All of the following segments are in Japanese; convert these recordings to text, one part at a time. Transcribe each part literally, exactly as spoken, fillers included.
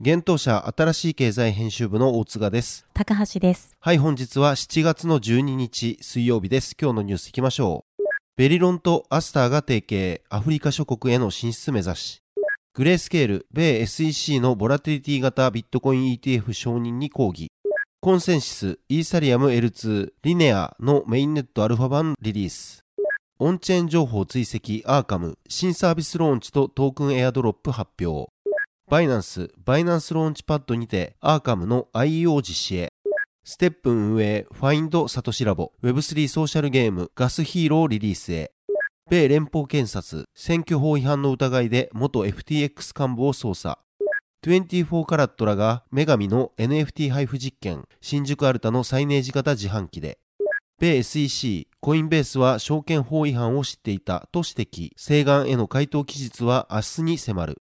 現当社新しい経済編集部の大塚です。高橋です。はい、本日はしちがつのじゅうににち水曜日です。今日のニュースいきましょう。ベリロンとアスターが提携、アフリカ諸国への進出目指し。グレースケール、米 エスイーシー のボラティリティ型ビットコイン イーティーエフ 承認に抗議。コンセンシス、イーサリアム エルツー、Linea のメインネットアルファ版リリース。オンチェーン情報追跡、アーカム、新サービスローンチとトークンエアドロップ発表。バイナンス、バイナンスローンチパッドにて、アーカムの アイイーオー 実施へ。ステップン運営、ファインドサトシラボ、ウェブスリー ソーシャルゲーム、ガスヒーローリリースへ。米連邦検察、選挙法違反の疑いで元 エフティーエックス 幹部を捜査。にじゅうよんカラットらが女神の エヌエフティー 配布実験、新宿アルタのサイネージ型自販機で。米 エスイーシー、コインベースは証券法違反を知っていたと指摘、請願への回答期日は明日に迫る。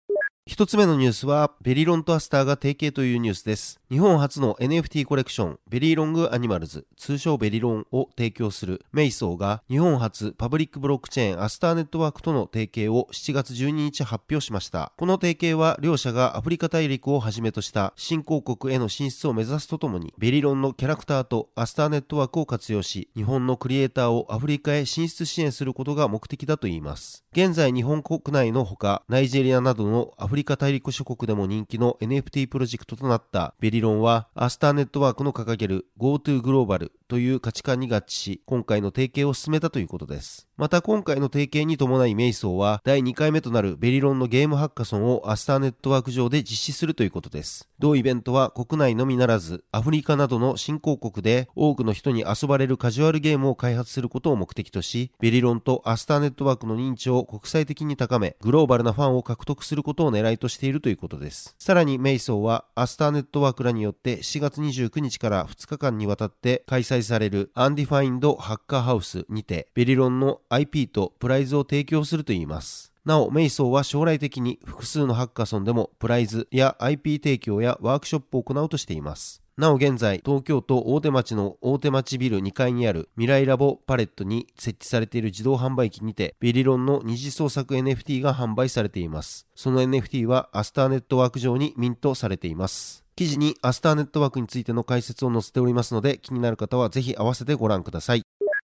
一つ目のニュースはベリロンとアスターが提携というニュースです。日本初の エヌエフティー コレクションベリーロングアニマルズ、通称ベリロンを提供するメイソーが日本初パブリックブロックチェーンアスターネットワークとの提携をしちがつじゅうににち発表しました。この提携は両社がアフリカ大陸をはじめとした新興国への進出を目指すとともに、ベリロンのキャラクターとアスターネットワークを活用し、日本のクリエイターをアフリカへ進出支援することが目的だといいます。現在日本国内のほかナイジェリアなどのアフリカアフリカ大陸諸国でも人気の エヌエフティー プロジェクトとなったベリロンは、アスターネットワークの掲げる GoTo グローバルという価値観に合致し、今回の提携を進めたということです。また今回の提携に伴いメイソーはだいにかいめとなるベリロンのゲームハッカソンをアスターネットワーク上で実施するということです。同イベントは国内のみならずアフリカなどの新興国で多くの人に遊ばれるカジュアルゲームを開発することを目的とし、ベリロンとアスターネットワークの認知を国際的に高め、グローバルなファンを獲得することを狙いとしているということです。さらにメイソーはアスターネットワークらによってしちがつにじゅうくにちからふつかかんにわたって開催されるアンディファインドハッカーハウスにてベリロンの アイピー とプライズを提供するといいます。なおメイソーは将来的に複数のハッカソンでもプライズや アイピー 提供やワークショップを行うとしています。なお現在東京都大手町の大手町ビルにかいにある未来ラボパレットに設置されている自動販売機にてベリロンの二次創作 エヌエフティー が販売されています。その エヌエフティー はアスターネットワーク上にミントされています。記事にアスターネットワークについての解説を載せておりますので、気になる方はぜひ合わせてご覧ください。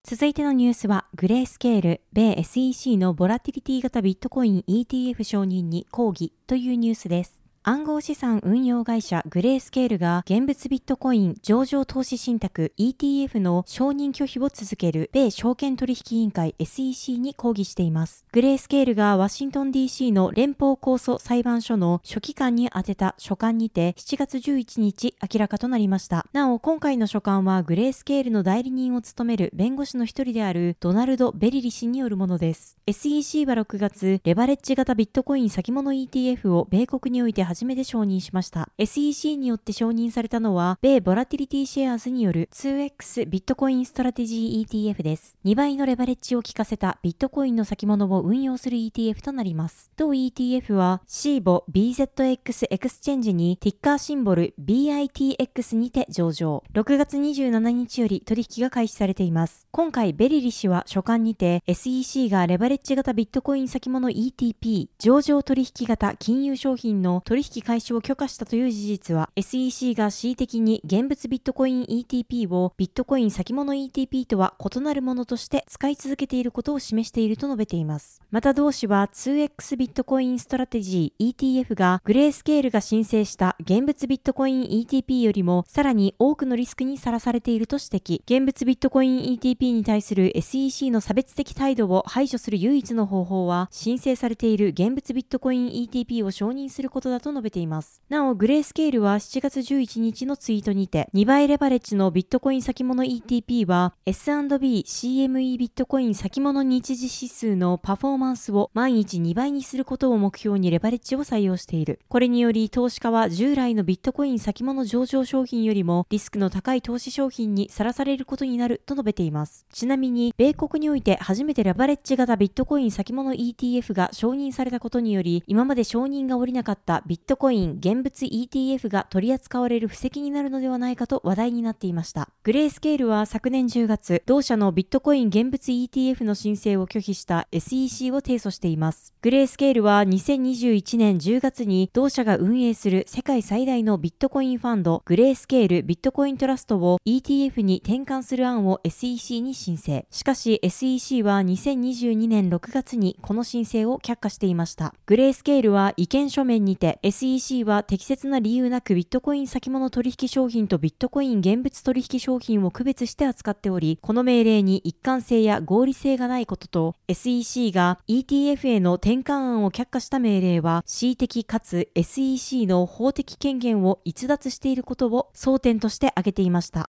続いてのニュースはグレースケール、米 エスイーシー のボラティリティ型ビットコイン イーティーエフ 承認に抗議というニュースです。暗号資産運用会社グレースケールが現物ビットコイン上場投資信託 イーティーエフ の承認拒否を続ける米証券取引委員会 エスイーシー に抗議しています。グレースケールがワシントン ディーシー の連邦控訴裁判所の書記官に宛てた書簡にてしちがつじゅういちにち明らかとなりました。なお今回の書簡はグレースケールの代理人を務める弁護士の一人であるドナルド・ベリリ氏によるものです。エスイーシー はろくがつレバレッジ型ビットコイン先物 イーティーエフ を米国において初めて承認しました。 エスイーシー によって承認されたのは、米ボラティリティシェアーズによる ツーエックス ビットコインストラテジー イーティーエフ です。にばいのレバレッジを効かせたビットコインの先物を運用する イーティーエフ となります。同 イーティーエフ は シーボ ビーゼットエックス エクスチェンジにティッカーシンボル ビーアイティーエックス にて上場。ろくがつにじゅうしちにちより取引が開始されています。今回ベリリ氏は書簡にて エスイーシー がレバレッジ型ビットコイン先物 イーティーピー 上場取引型金融商品の取引開始を許可したという事実は、 エスイーシー が恣意的に現物ビットコイン イーティーピー をビットコイン先物 イーティーピー とは異なるものとして使い続けていることを示していると述べています。また同氏は ツーエックス ビットコインストラテジー イーティーエフ がグレースケールが申請した現物ビットコイン イーティーピー よりもさらに多くのリスクにさらされていると指摘。現物ビットコイン イーティーピー に対する エスイーシー の差別的態度を排除する唯一の方法は、申請されている現物ビットコイン イーティーピー を承認することだと述べています。なお、グレースケールはしちがつじゅういちにちのツイートにて、にばいレバレッジのビットコイン先物 イーティーピー は エスアンドピーシーエムイー ビットコイン先物日時指数のパフォーマンスを毎日にばいにすることを目標にレバレッジを採用している。これにより投資家は従来のビットコイン先物上場商品よりもリスクの高い投資商品にさらされることになると述べています。ちなみに、米国において初めてレバレッジ型ビットコイン先物 イーティーエフ が承認されたことにより、今まで承認が下りなかったビットコイン現物 イーティーエフ が取り扱われる布石になるのではないかと話題になっていました。グレースケールは昨年じゅうがつ、同社のビットコイン現物 イーティーエフ の申請を拒否した エスイーシー を提訴しています。グレースケールはにせんにじゅういちねんじゅうがつに同社が運営する世界最大のビットコインファンド、グレースケールビットコイントラストを イーティーエフ に転換する案を エスイーシー に申請。しかし エスイーシー はにせんにじゅうにねんろくがつにこの申請を却下していました。グレースケールは意見書面にて、 エスイーシー は適切な理由なくビットコイン先物取引商品とビットコイン現物取引商品を区別して扱っており、この命令に一貫性や合理性がないことと、 エスイーシー が イーティーエフ への転換案を却下した命令は恣意的かつ エスイーシー の法的権限を逸脱していることを争点として挙げていました。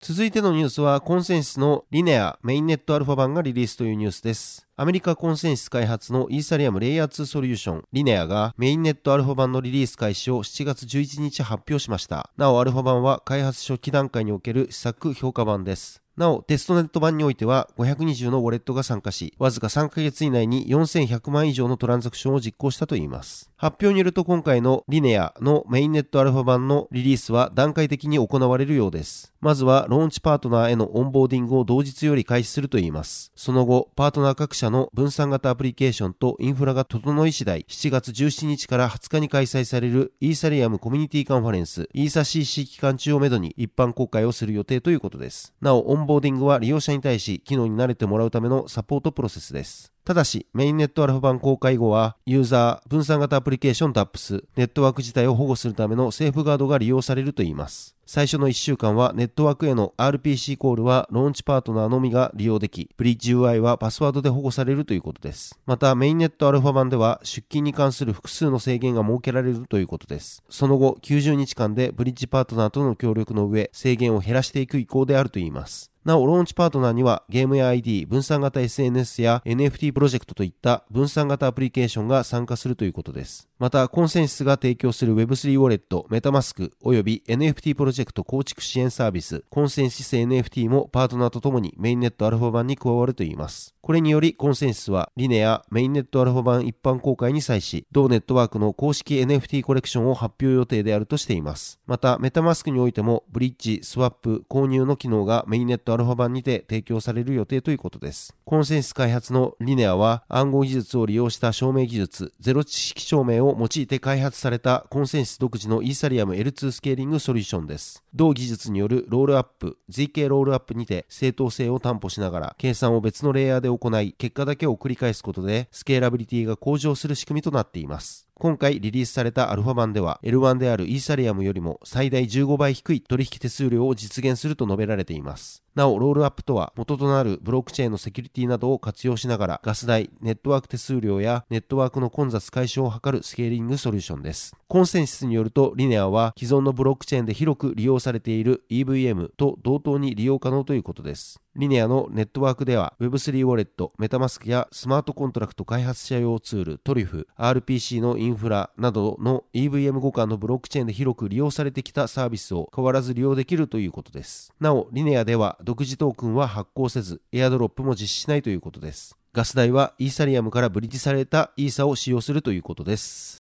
続いてのニュースは、コンセンシスの Linea メインネットアルファ版がリリースというニュースです。アメリカコンセンシス開発のイーサリアムレイヤーツーソリューション Linea がメインネットアルファ版のリリース開始をしちがつじゅういちにち発表しました。なおアルファ版は開発初期段階における試作評価版です。なお、テストネット版においてはごひゃくにじゅうのウォレットが参加し、わずかさんかげつ以内によんせんひゃくまん以上のトランザクションを実行したといいます。発表によると、今回の Linea のメインネットアルファ版のリリースは段階的に行われるようです。まずはローンチパートナーへのオンボーディングを同日より開始するといいます。その後、パートナー各社の分散型アプリケーションとインフラが整い次第、しちがつじゅうしちにちからはつかに開催されるイーサリアムコミュニティカンファレンス、イーサ シーシー 期間中をめどに一般公開をする予定ということです。なお、オンボーディングボーディングは利用者に対し機能に慣れてもらうためのサポートプロセスです。ただし、メインネットアルファ版公開後は、ユーザー、分散型アプリケーション ダップス、ネットワーク自体を保護するためのセーフガードが利用されるといいます。最初のいっしゅうかんは、ネットワークへの アールピーシー コールはローンチパートナーのみが利用でき、ブリッジ ユーアイ はパスワードで保護されるということです。また、メインネットアルファ版では、出金に関する複数の制限が設けられるということです。その後、きゅうじゅうにちかんでブリッジパートナーとの協力の上、制限を減らしていく意向であるといいます。なお、ローンチパートナーにはゲームや アイディー、分散型 エスエヌエス や エヌエフティー プロジェクトといった分散型アプリケーションが参加するということです。また、コンセンシスが提供する ウェブスリー ウォレット、メタマスクおよび エヌエフティー プロジェクト構築支援サービス、コンセンシス エヌエフティー もパートナーとともにメインネットアルファ版に加わるといいます。これにより、コンセンシスは Linea メインネットアルファ版一般公開に際し、同ネットワークの公式 エヌエフティー コレクションを発表予定であるとしています。また、メタマスクにおいてもブリッジ、スワップ、購入の機能がメインネットアルファ版にて提供される予定ということです。コンセンシス開発の Linea は暗号技術を利用した証明技術ゼロ知識証明を用いて開発されたコンセンシス独自のイーサリアム エルツー スケーリングソリューションです。同技術によるロールアップ ゼットケー ロールアップにて正当性を担保しながら計算を別のレイヤーで行い結果だけを繰り返すことでスケーラビリティが向上する仕組みとなっています。今回リリースされたアルファ版では エルワン であるイーサリアムよりも最大じゅうごばい低い取引手数料を実現すると述べられています。なお、ロールアップとは元となるブロックチェーンのセキュリティなどを活用しながらガス代、ネットワーク手数料やネットワークの混雑解消を図るスケーリングソリューションです。コンセンシスによると Linea は既存のブロックチェーンで広く利用されされている イーブイエム と同等に利用可能ということです。Linea のネットワークでは ウェブスリー ウォレット、メタマスクやスマートコントラクト開発者用ツール、トリュフ、アールピーシー のインフラなどの イーブイエム 互換のブロックチェーンで広く利用されてきたサービスを変わらず利用できるということです。なお、Linea では独自トークンは発行せず、エアドロップも実施しないということです。ガス代はイーサリアムからブリッジされたイーサを使用するということです。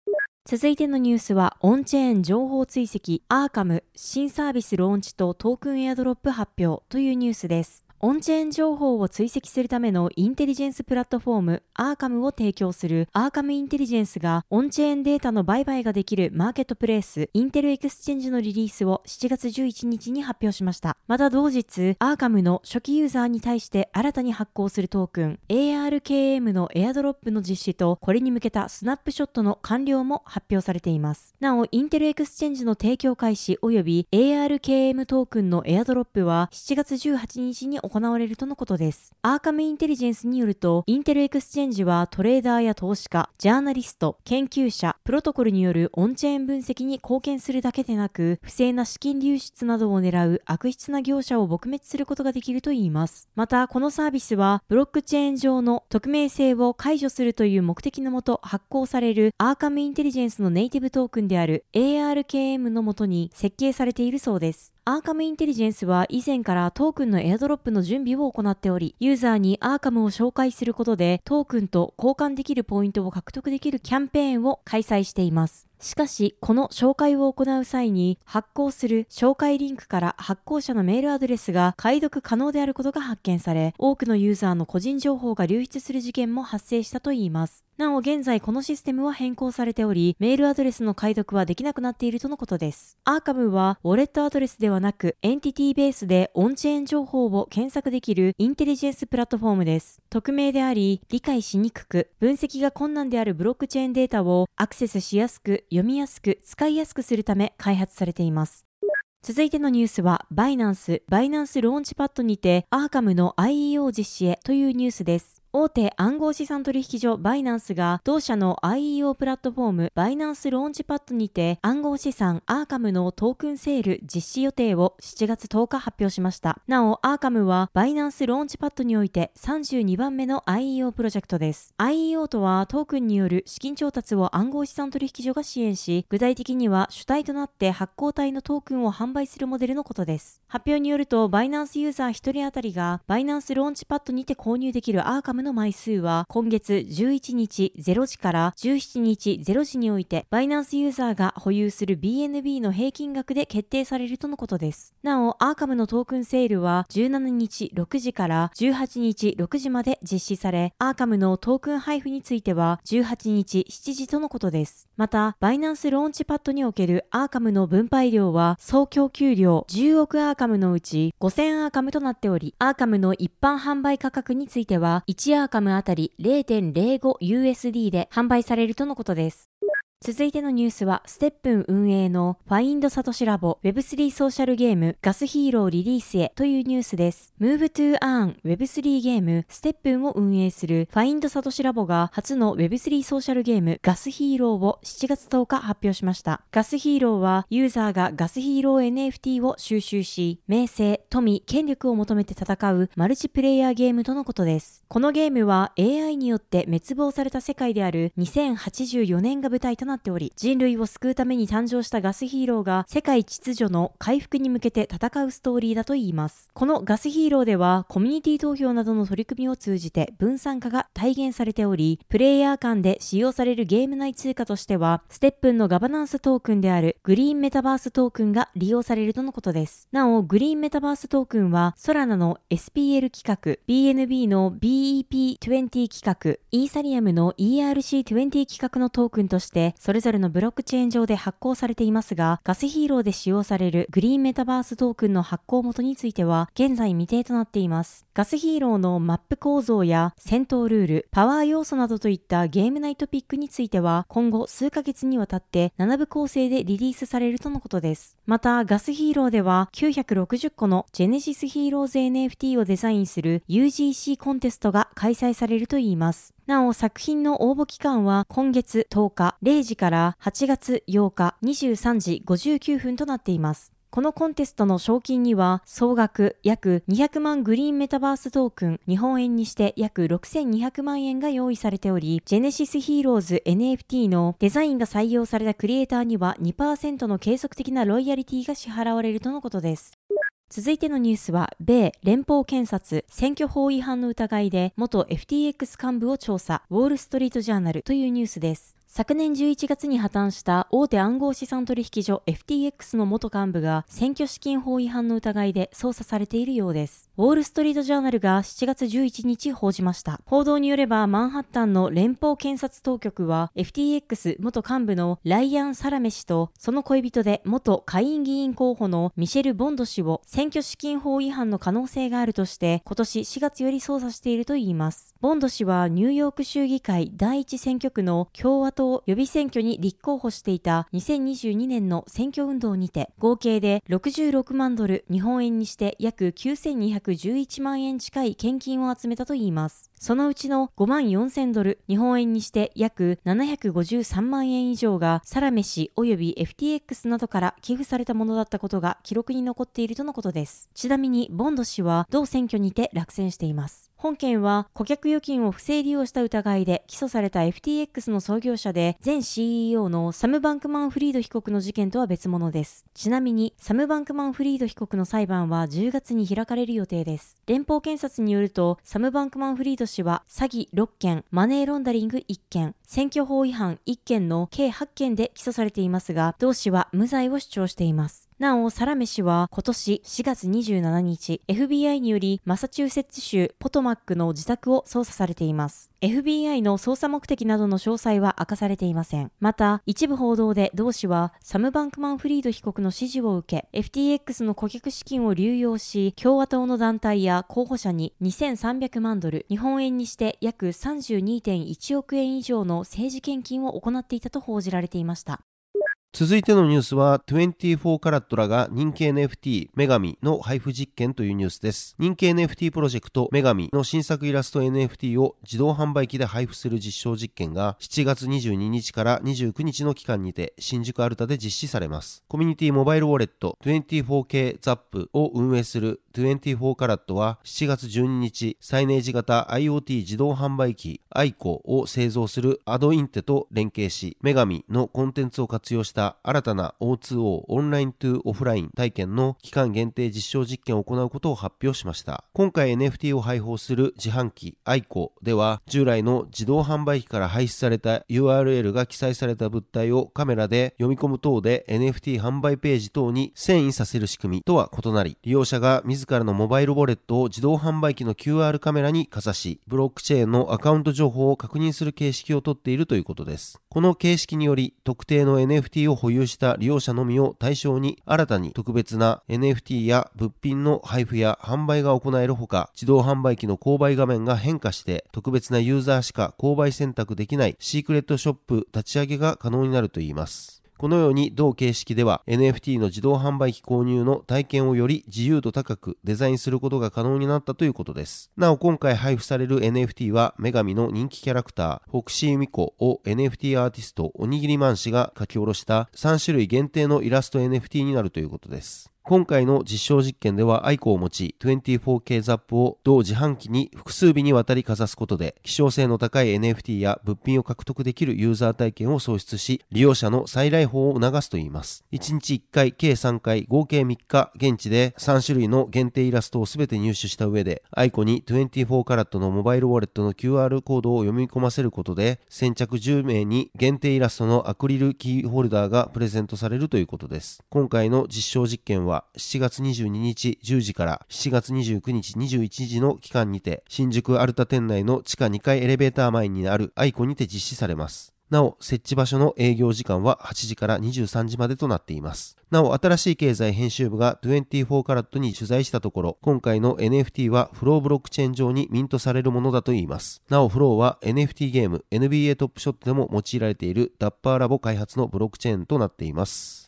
続いてのニュースは、オンチェーン情報追跡、アーカム、新サービスローンチとトークンエアドロップ発表というニュースです。オンチェーン情報を追跡するためのインテリジェンスプラットフォーム、アーカムを提供するアーカムインテリジェンスが、オンチェーンデータの売買ができるマーケットプレイス、インテルエクスチェンジのリリースをしちがつじゅういちにちに発表しました。また同日、アーカムの初期ユーザーに対して新たに発行するトークン、エーアールケーエム のエアドロップの実施と、これに向けたスナップショットの完了も発表されています。なお、インテルエクスチェンジの提供開始及び エーアールケーエム トークンのエアドロップはしちがつじゅうはちにちに行われます。行われるとのことです。アーカムインテリジェンスによると、インテルエクスチェンジはトレーダーや投資家、ジャーナリスト、研究者、プロトコルによるオンチェーン分析に貢献するだけでなく、不正な資金流出などを狙う悪質な業者を撲滅することができるといいます。また、このサービスはブロックチェーン上の匿名性を解除するという目的のもと発行されるアーカムインテリジェンスのネイティブトークンである エーアールケーエム のもとに設計されているそうです。アーカムインテリジェンスは以前からトークンのエアドロップの準備を行っており、ユーザーにアーカムを紹介することでトークンと交換できるポイントを獲得できるキャンペーンを開催しています。しかし、この紹介を行う際に発行する紹介リンクから発行者のメールアドレスが解読可能であることが発見され、多くのユーザーの個人情報が流出する事件も発生したといいます。なお、現在このシステムは変更されており、メールアドレスの解読はできなくなっているとのことです。アーカムはウォレットアドレスではなく、エンティティベースでオンチェーン情報を検索できるインテリジェンスプラットフォームです。匿名であり、理解しにくく、分析が困難であるブロックチェーンデータをアクセスしやすく、読みやすく、使いやすくするため開発されています。続いてのニュースは、バイナンス、バイナンスローンチパッドにて、アーカムの アイイーオー 実施へというニュースです。大手暗号資産取引所バイナンスが同社の アイイーオー プラットフォームバイナンスローンチパッドにて暗号資産アーカムのトークンセール実施予定をしちがつとおか発表しました。なお、アーカムはバイナンスローンチパッドにおいてさんじゅうにばんめの アイイーオー プロジェクトです。アイイーオー とはトークンによる資金調達を暗号資産取引所が支援し、具体的には主体となって発行体のトークンを販売するモデルのことです。発表によると、バイナンスユーザーひとり当たりがバイナンスローンチパッドにて購入できるアーカムの枚数は今月じゅういちにちぜろじからじゅうしちにちぜろじにおいてバイナンスユーザーが保有する ビーエヌビー の平均額で決定されるとのことです。なお、アーカムのトークンセールはじゅうしちにちろくじからじゅうはちにちろくじまで実施され、アーカムのトークン配布についてはじゅうはちにちしちじとのことです。また、バイナンスローンチパッドにおけるアーカムの分配量は総供給量じゅうおくアーカムのうちごせんアーカムとなっており、アーカムの一般販売価格についてはワンアーカムあたり れいてんぜろごユーエスディー で販売されるとのことです。続いてのニュースは、ステップン運営のファインドサトシラボ ウェブスリー ソーシャルゲームガスヒーローリリースへというニュースです。Move to Earn ウェブスリー ゲームステップンを運営するファインドサトシラボが初の ウェブスリー ソーシャルゲームガスヒーローをしちがつとおか発表しました。ガスヒーローはユーザーがガスヒーロー エヌエフティー を収集し、名声、富、権力を求めて戦うマルチプレイヤーゲームとのことです。このゲームは エーアイ によって滅亡された世界であるにせんはちじゅうよねんが舞台となります。なっており、人類を救うために誕生したガスヒーローが世界秩序の回復に向けて戦うストーリーだといいます。このガスヒーローではコミュニティ投票などの取り組みを通じて分散化が体現されており、プレイヤー間で使用されるゲーム内通貨としてはステップンのガバナンストークンであるグリーンメタバーストークンが利用されるとのことです。なお、グリーンメタバーストークンはソラナの エスピーエル 企画、 ビーエヌビー の ビーイーピーにじゅう 企画、イーサリアムの イーアールシーにじゅう 企画のトークンとしてそれぞれのブロックチェーン上で発行されていますが、ガスヒーローで使用されるグリーンメタバーストークンの発行元については現在未定となっています。ガスヒーローのマップ構造や戦闘ルール、パワー要素などといったゲーム内トピックについては今後数ヶ月にわたってななぶ構成でリリースされるとのことです。また、ガスヒーローではきゅうひゃくろくじゅっこのジェネシスヒーローズ エヌエフティー をデザインする ユージーシー コンテストが開催されるといいます。なお、作品の応募期間は今月とおかれいじからはちがつようかにじゅうさんじごじゅうきゅうふんとなっています。このコンテストの賞金には総額約にひゃくまんグリーンメタバーストークン、日本円にして約ろくせんにひゃくまんえんが用意されており、ジェネシスヒーローズ エヌエフティー のデザインが採用されたクリエイターには にパーセント の継続的なロイヤリティが支払われるとのことです。続いてのニュースは、米連邦検察選挙法違反の疑いで元 エフティーエックス 幹部を調査、ウォールストリートジャーナルというニュースです。昨年じゅういちがつに破綻した大手暗号資産取引所 エフティーエックス の元幹部が選挙資金法違反の疑いで捜査されているようです。ウォールストリートジャーナルがしちがつじゅういちにち報じました。報道によればマンハッタンの連邦検察当局は エフティーエックス 元幹部のライアン・サラメ氏とその恋人で元下院議員候補のミシェル・ボンド氏を選挙資金法違反の可能性があるとして今年しがつより捜査しているといいます。ボンド氏はニューヨーク州議会第一選挙区の共和党予備選挙に立候補していたにせんにじゅうにねんの選挙運動にて合計でろくじゅうろくまんドル、日本円にして約きゅうせんにひゃくじゅういちまんえん近い献金を集めたといいます。そのうちのごまんよんせんドル、日本円にして約ななひゃくごじゅうさんまんえん以上がサラメ氏および エフティーエックス などから寄付されたものだったことが記録に残っているとのことです。ちなみにボンド氏は同選挙にて落選しています。本件は顧客預金を不正利用した疑いで起訴された エフティーエックス の創業者で前 シーイーオー のサム・バンクマン・フリード被告の事件とは別物です。ちなみにサム・バンクマン・フリード被告の裁判はじゅうがつに開かれる予定です。連邦検察によるとサム・バンクマン・フリード氏は詐欺ろっけん、マネーロンダリングいっけん、選挙法違反いっけんの計はっけんで起訴されていますが、同氏は無罪を主張しています。なお、サラメ氏は今年しがつにじゅうしちにち、エフビーアイ によりマサチューセッツ州ポトマックの自宅を捜査されています。エフビーアイ の捜査目的などの詳細は明かされていません。また、一部報道で同氏はサム・バンクマン・フリード被告の指示を受け、エフティーエックス の顧客資金を流用し、共和党の団体や候補者ににせんさんびゃくまんドル、日本円にして約 さんじゅうにてんいちおくえん以上の政治献金を行っていたと報じられていました。続いてのニュースはにじゅうよんカラットらが人気 エヌエフティー 女神の配布実験というニュースです。人気 エヌエフティー プロジェクト女神の新作イラスト エヌエフティー を自動販売機で配布する実証実験がしちがつにじゅうににちからにじゅうくにちの期間にて新宿アルタで実施されます。コミュニティモバイルウォレット にじゅうよんケー ザップを運営するにじゅうよんカラットはしちがつじゅうににちサイネージ型 IoT 自動販売機 アイコ を製造するアドインテと連携し、女神のコンテンツを活用した新たな オーツーオー オンライントゥオフライン体験の期間限定実証実験を行うことを発表しました。今回 エヌエフティー を配布する自販機 アイコ では従来の自動販売機から排出された ユーアールエル が記載された物体をカメラで読み込む等で エヌエフティー 販売ページ等に遷移させる仕組みとは異なり、利用者が自らのモバイルウォレットを自動販売機の キューアール カメラにかざし、ブロックチェーンのアカウント情報を確認する形式をとっているということです。この形式により特定の エヌエフティー をを保有した利用者のみを対象に新たに特別な エヌエフティー や物品の配布や販売が行えるほか、自動販売機の購買画面が変化して特別なユーザーしか購買選択できないシークレットショップ立ち上げが可能になるといいます。このように同形式では エヌエフティー の自動販売機購入の体験をより自由度高くデザインすることが可能になったということです。なお今回配布される エヌエフティー は女神の人気キャラクターフォクシーミコを エヌエフティー アーティストおにぎりマン氏が書き下ろしたさんしゅるい限定のイラスト エヌエフティー になるということです。今回の実証実験では アイコ を用い にじゅうよんケー ザップを同自販機に複数日にわたりかざすことで希少性の高い エヌエフティー や物品を獲得できるユーザー体験を創出し、利用者の再来訪を促すといいます。いちにちいっかい計さんかい合計みっか現地でさんしゅるいの限定イラストをすべて入手した上で アイコ ににじゅうよんカラットのモバイルウォレットの キューアール コードを読み込ませることで先着じゅうめいに限定イラストのアクリルキーホルダーがプレゼントされるということです。今回の実証実験はしちがつにじゅうににちじゅうじからしちがつにじゅうくにちにじゅういちじの期間にて新宿アルタ店内の地下にかいエレベーター前にあるアイコにて実施されます。なお設置場所の営業時間ははちじからにじゅうさんじまでとなっています。なお新しい経済編集部がにじゅうよんカラットに取材したところ、今回の エヌエフティー はフローブロックチェーン上にミントされるものだといいます。なおフローは エヌエフティー ゲーム エヌビーエー トップショットでも用いられているダッパーラボ開発のブロックチェーンとなっています。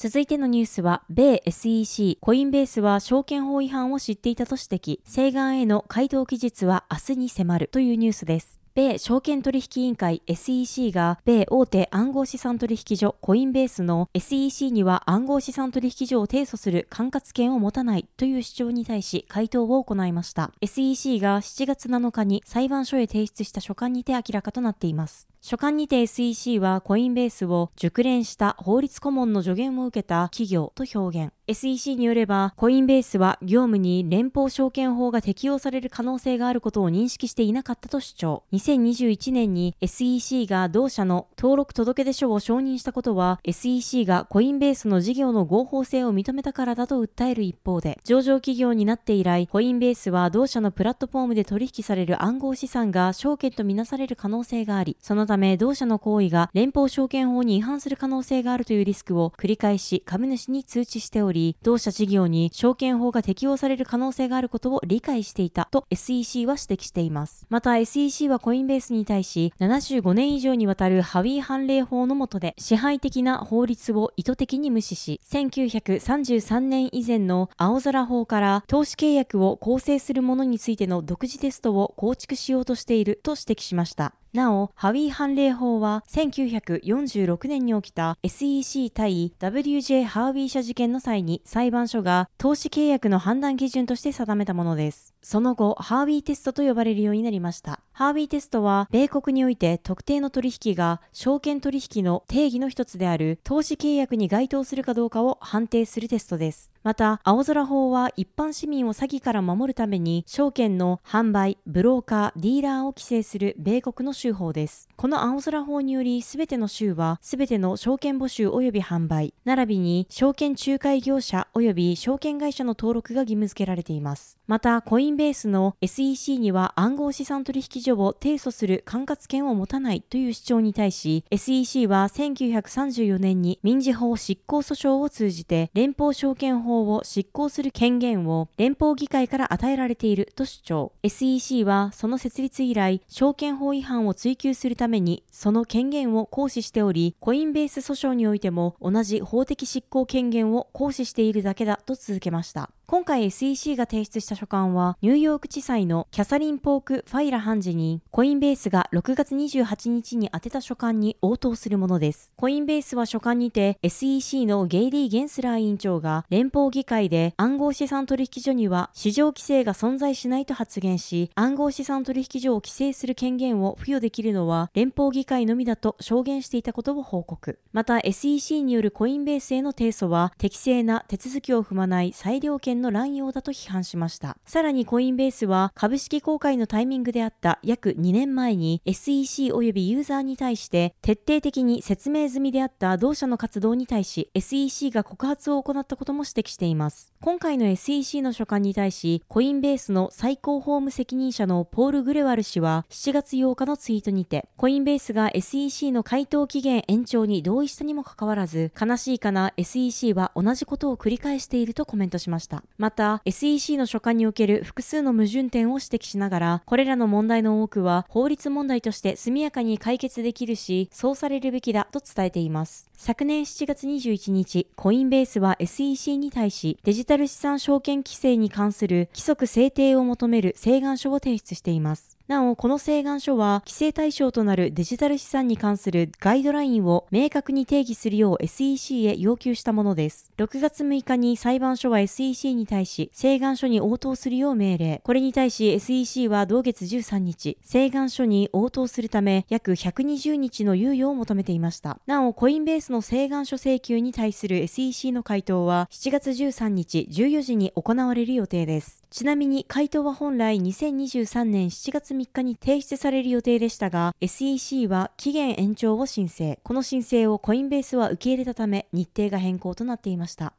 続いてのニュースは、米 エスイーシー、コインベースは証券法違反を知っていたと指摘、請願への回答期日は明日に迫るというニュースです。米証券取引委員会 エスイーシー が米大手暗号資産取引所コインベースの エスイーシー には暗号資産取引所を提訴する管轄権を持たないという主張に対し回答を行いました。 エスイーシー がしちがつなのかに裁判所へ提出した書簡にて明らかとなっています。書簡にて エスイーシー はコインベースを熟練した法律顧問の助言を受けた企業と表現。 エスイーシー によれば、コインベースは業務に連邦証券法が適用される可能性があることを認識していなかったと主張。にせんにじゅういちねんに エスイーシー が同社の登録届出書を承認したことは エスイーシー がコインベースの事業の合法性を認めたからだと訴える一方で、上場企業になって以来コインベースは同社のプラットフォームで取引される暗号資産が証券とみなされる可能性があり、そのため同社の行為が連邦証券法に違反する可能性があるというリスクを繰り返し株主に通知しており、同社事業に証券法が適用される可能性があることを理解していたと エスイーシー は指摘しています。また エスイーシー はコインベースに対しななじゅうごねん以上にわたるハウィー判例法の下で支配的な法律を意図的に無視し、せんきゅうひゃくさんじゅうさんねん以前の青空法から投資契約を構成するものについての独自テストを構築しようとしていると指摘しました。なお、ハウィー判例法はせんきゅうひゃくよんじゅうろくねんに起きた エスイーシー 対 ダブリュージェー ハービー社事件の際に裁判所が投資契約の判断基準として定めたものです。その後、ハービーテストと呼ばれるようになりました。ハービーテストは、米国において特定の取引が証券取引の定義の一つである投資契約に該当するかどうかを判定するテストです。また、青空法は一般市民を詐欺から守るために証券の販売、ブローカー、ディーラーを規制する米国の州法です。この青空法により、すべての州はすべての証券募集及び販売、並びに証券仲介業者及び証券会社の登録が義務付けられています。また、コインベースの エスイーシー には暗号資産取引所を提訴する管轄権を持たないという主張に対し、 エスイーシー はせんきゅうひゃくさんじゅうよねんに民事法執行訴訟を通じて連邦証券法を執行する権限を連邦議会から与えられていると主張。 エスイーシー はその設立以来証券法違反を追及するためにその権限を行使しており、コインベース訴訟においても同じ法的執行権限を行使しているだけだと続けました。今回 エスイーシー が提出した書簡は、ニューヨーク地裁のキャサリン・ポーク・ファイラ判事にコインベースがろくがつにじゅうはちにちに宛てた書簡に応答するものです。コインベースは書簡にて エスイーシー のゲイリー・ゲンスラー委員長が連邦議会で暗号資産取引所には市場規制が存在しないと発言し、暗号資産取引所を規制する権限を付与できるのは連邦議会のみだと証言していたことを報告。また エスイーシー によるコインベースへの提訴は適正な手続きを踏まない裁量権の乱用だと批判しました。さらにコインベースは株式公開のタイミングであった約にねんまえに エスイーシー 及びユーザーに対して徹底的に説明済みであった同社の活動に対し エスイーシー が告発を行ったことも指摘しています。今回の エスイーシー の書簡に対し、コインベースの最高法務責任者のポール・グレワル氏はしちがつようかのツイートにて、コインベースが エスイーシー の回答期限延長に同意したにもかかわらず、悲しいかな エスイーシー は同じことを繰り返しているとコメントしました。また エスイーシー の書簡における複数の矛盾点を指摘しながら、これらの問題の多くは法律問題として速やかに解決できるし、そうされるべきだと伝えています。昨年しちがつにじゅういちにち、コインベースは エスイーシー に対しデジタル資産証券規制に関する規則制定を求める請願書を提出しています。なお、この請願書は規制対象となるデジタル資産に関するガイドラインを明確に定義するよう エスイーシー へ要求したものです。ろくがつむいかに裁判所は エスイーシー に対し請願書に応答するよう命令。これに対し エスイーシー は同月じゅうさんにち、請願書に応答するため約ひゃくにじゅうにちの猶予を求めていました。なお、コインベースの請願書請求に対する エスイーシー の回答はしちがつじゅうさんにちじゅうよじに行われる予定です。ちなみに回答は本来にせんにじゅうさんねんしちがつみっかに提出される予定でしたが、 エスイーシー は期限延長を申請。この申請をコインベースは受け入れたため、日程が変更となっていました。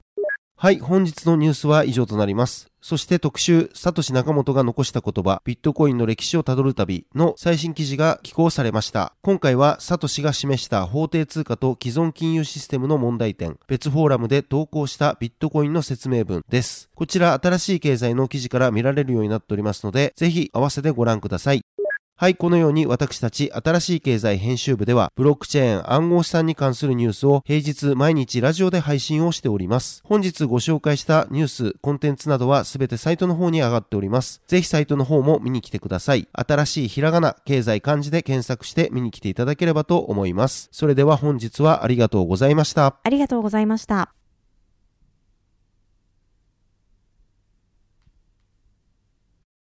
はい、本日のニュースは以上となります。そして特集、サトシ・ナカモトが残した言葉、ビットコインの歴史をたどる旅の最新記事が寄稿されました。今回はサトシが示した法定通貨と既存金融システムの問題点、別フォーラムで投稿したビットコインの説明文です。こちら新しい経済の記事から見られるようになっておりますので、ぜひ合わせてご覧ください。はい、このように私たち新しい経済編集部ではブロックチェーン暗号資産に関するニュースを平日毎日ラジオで配信をしております。本日ご紹介したニュース、コンテンツなどはすべてサイトの方に上がっております。ぜひサイトの方も見に来てください。新しいひらがな、経済漢字で検索して見に来ていただければと思います。それでは本日はありがとうございました。ありがとうございました。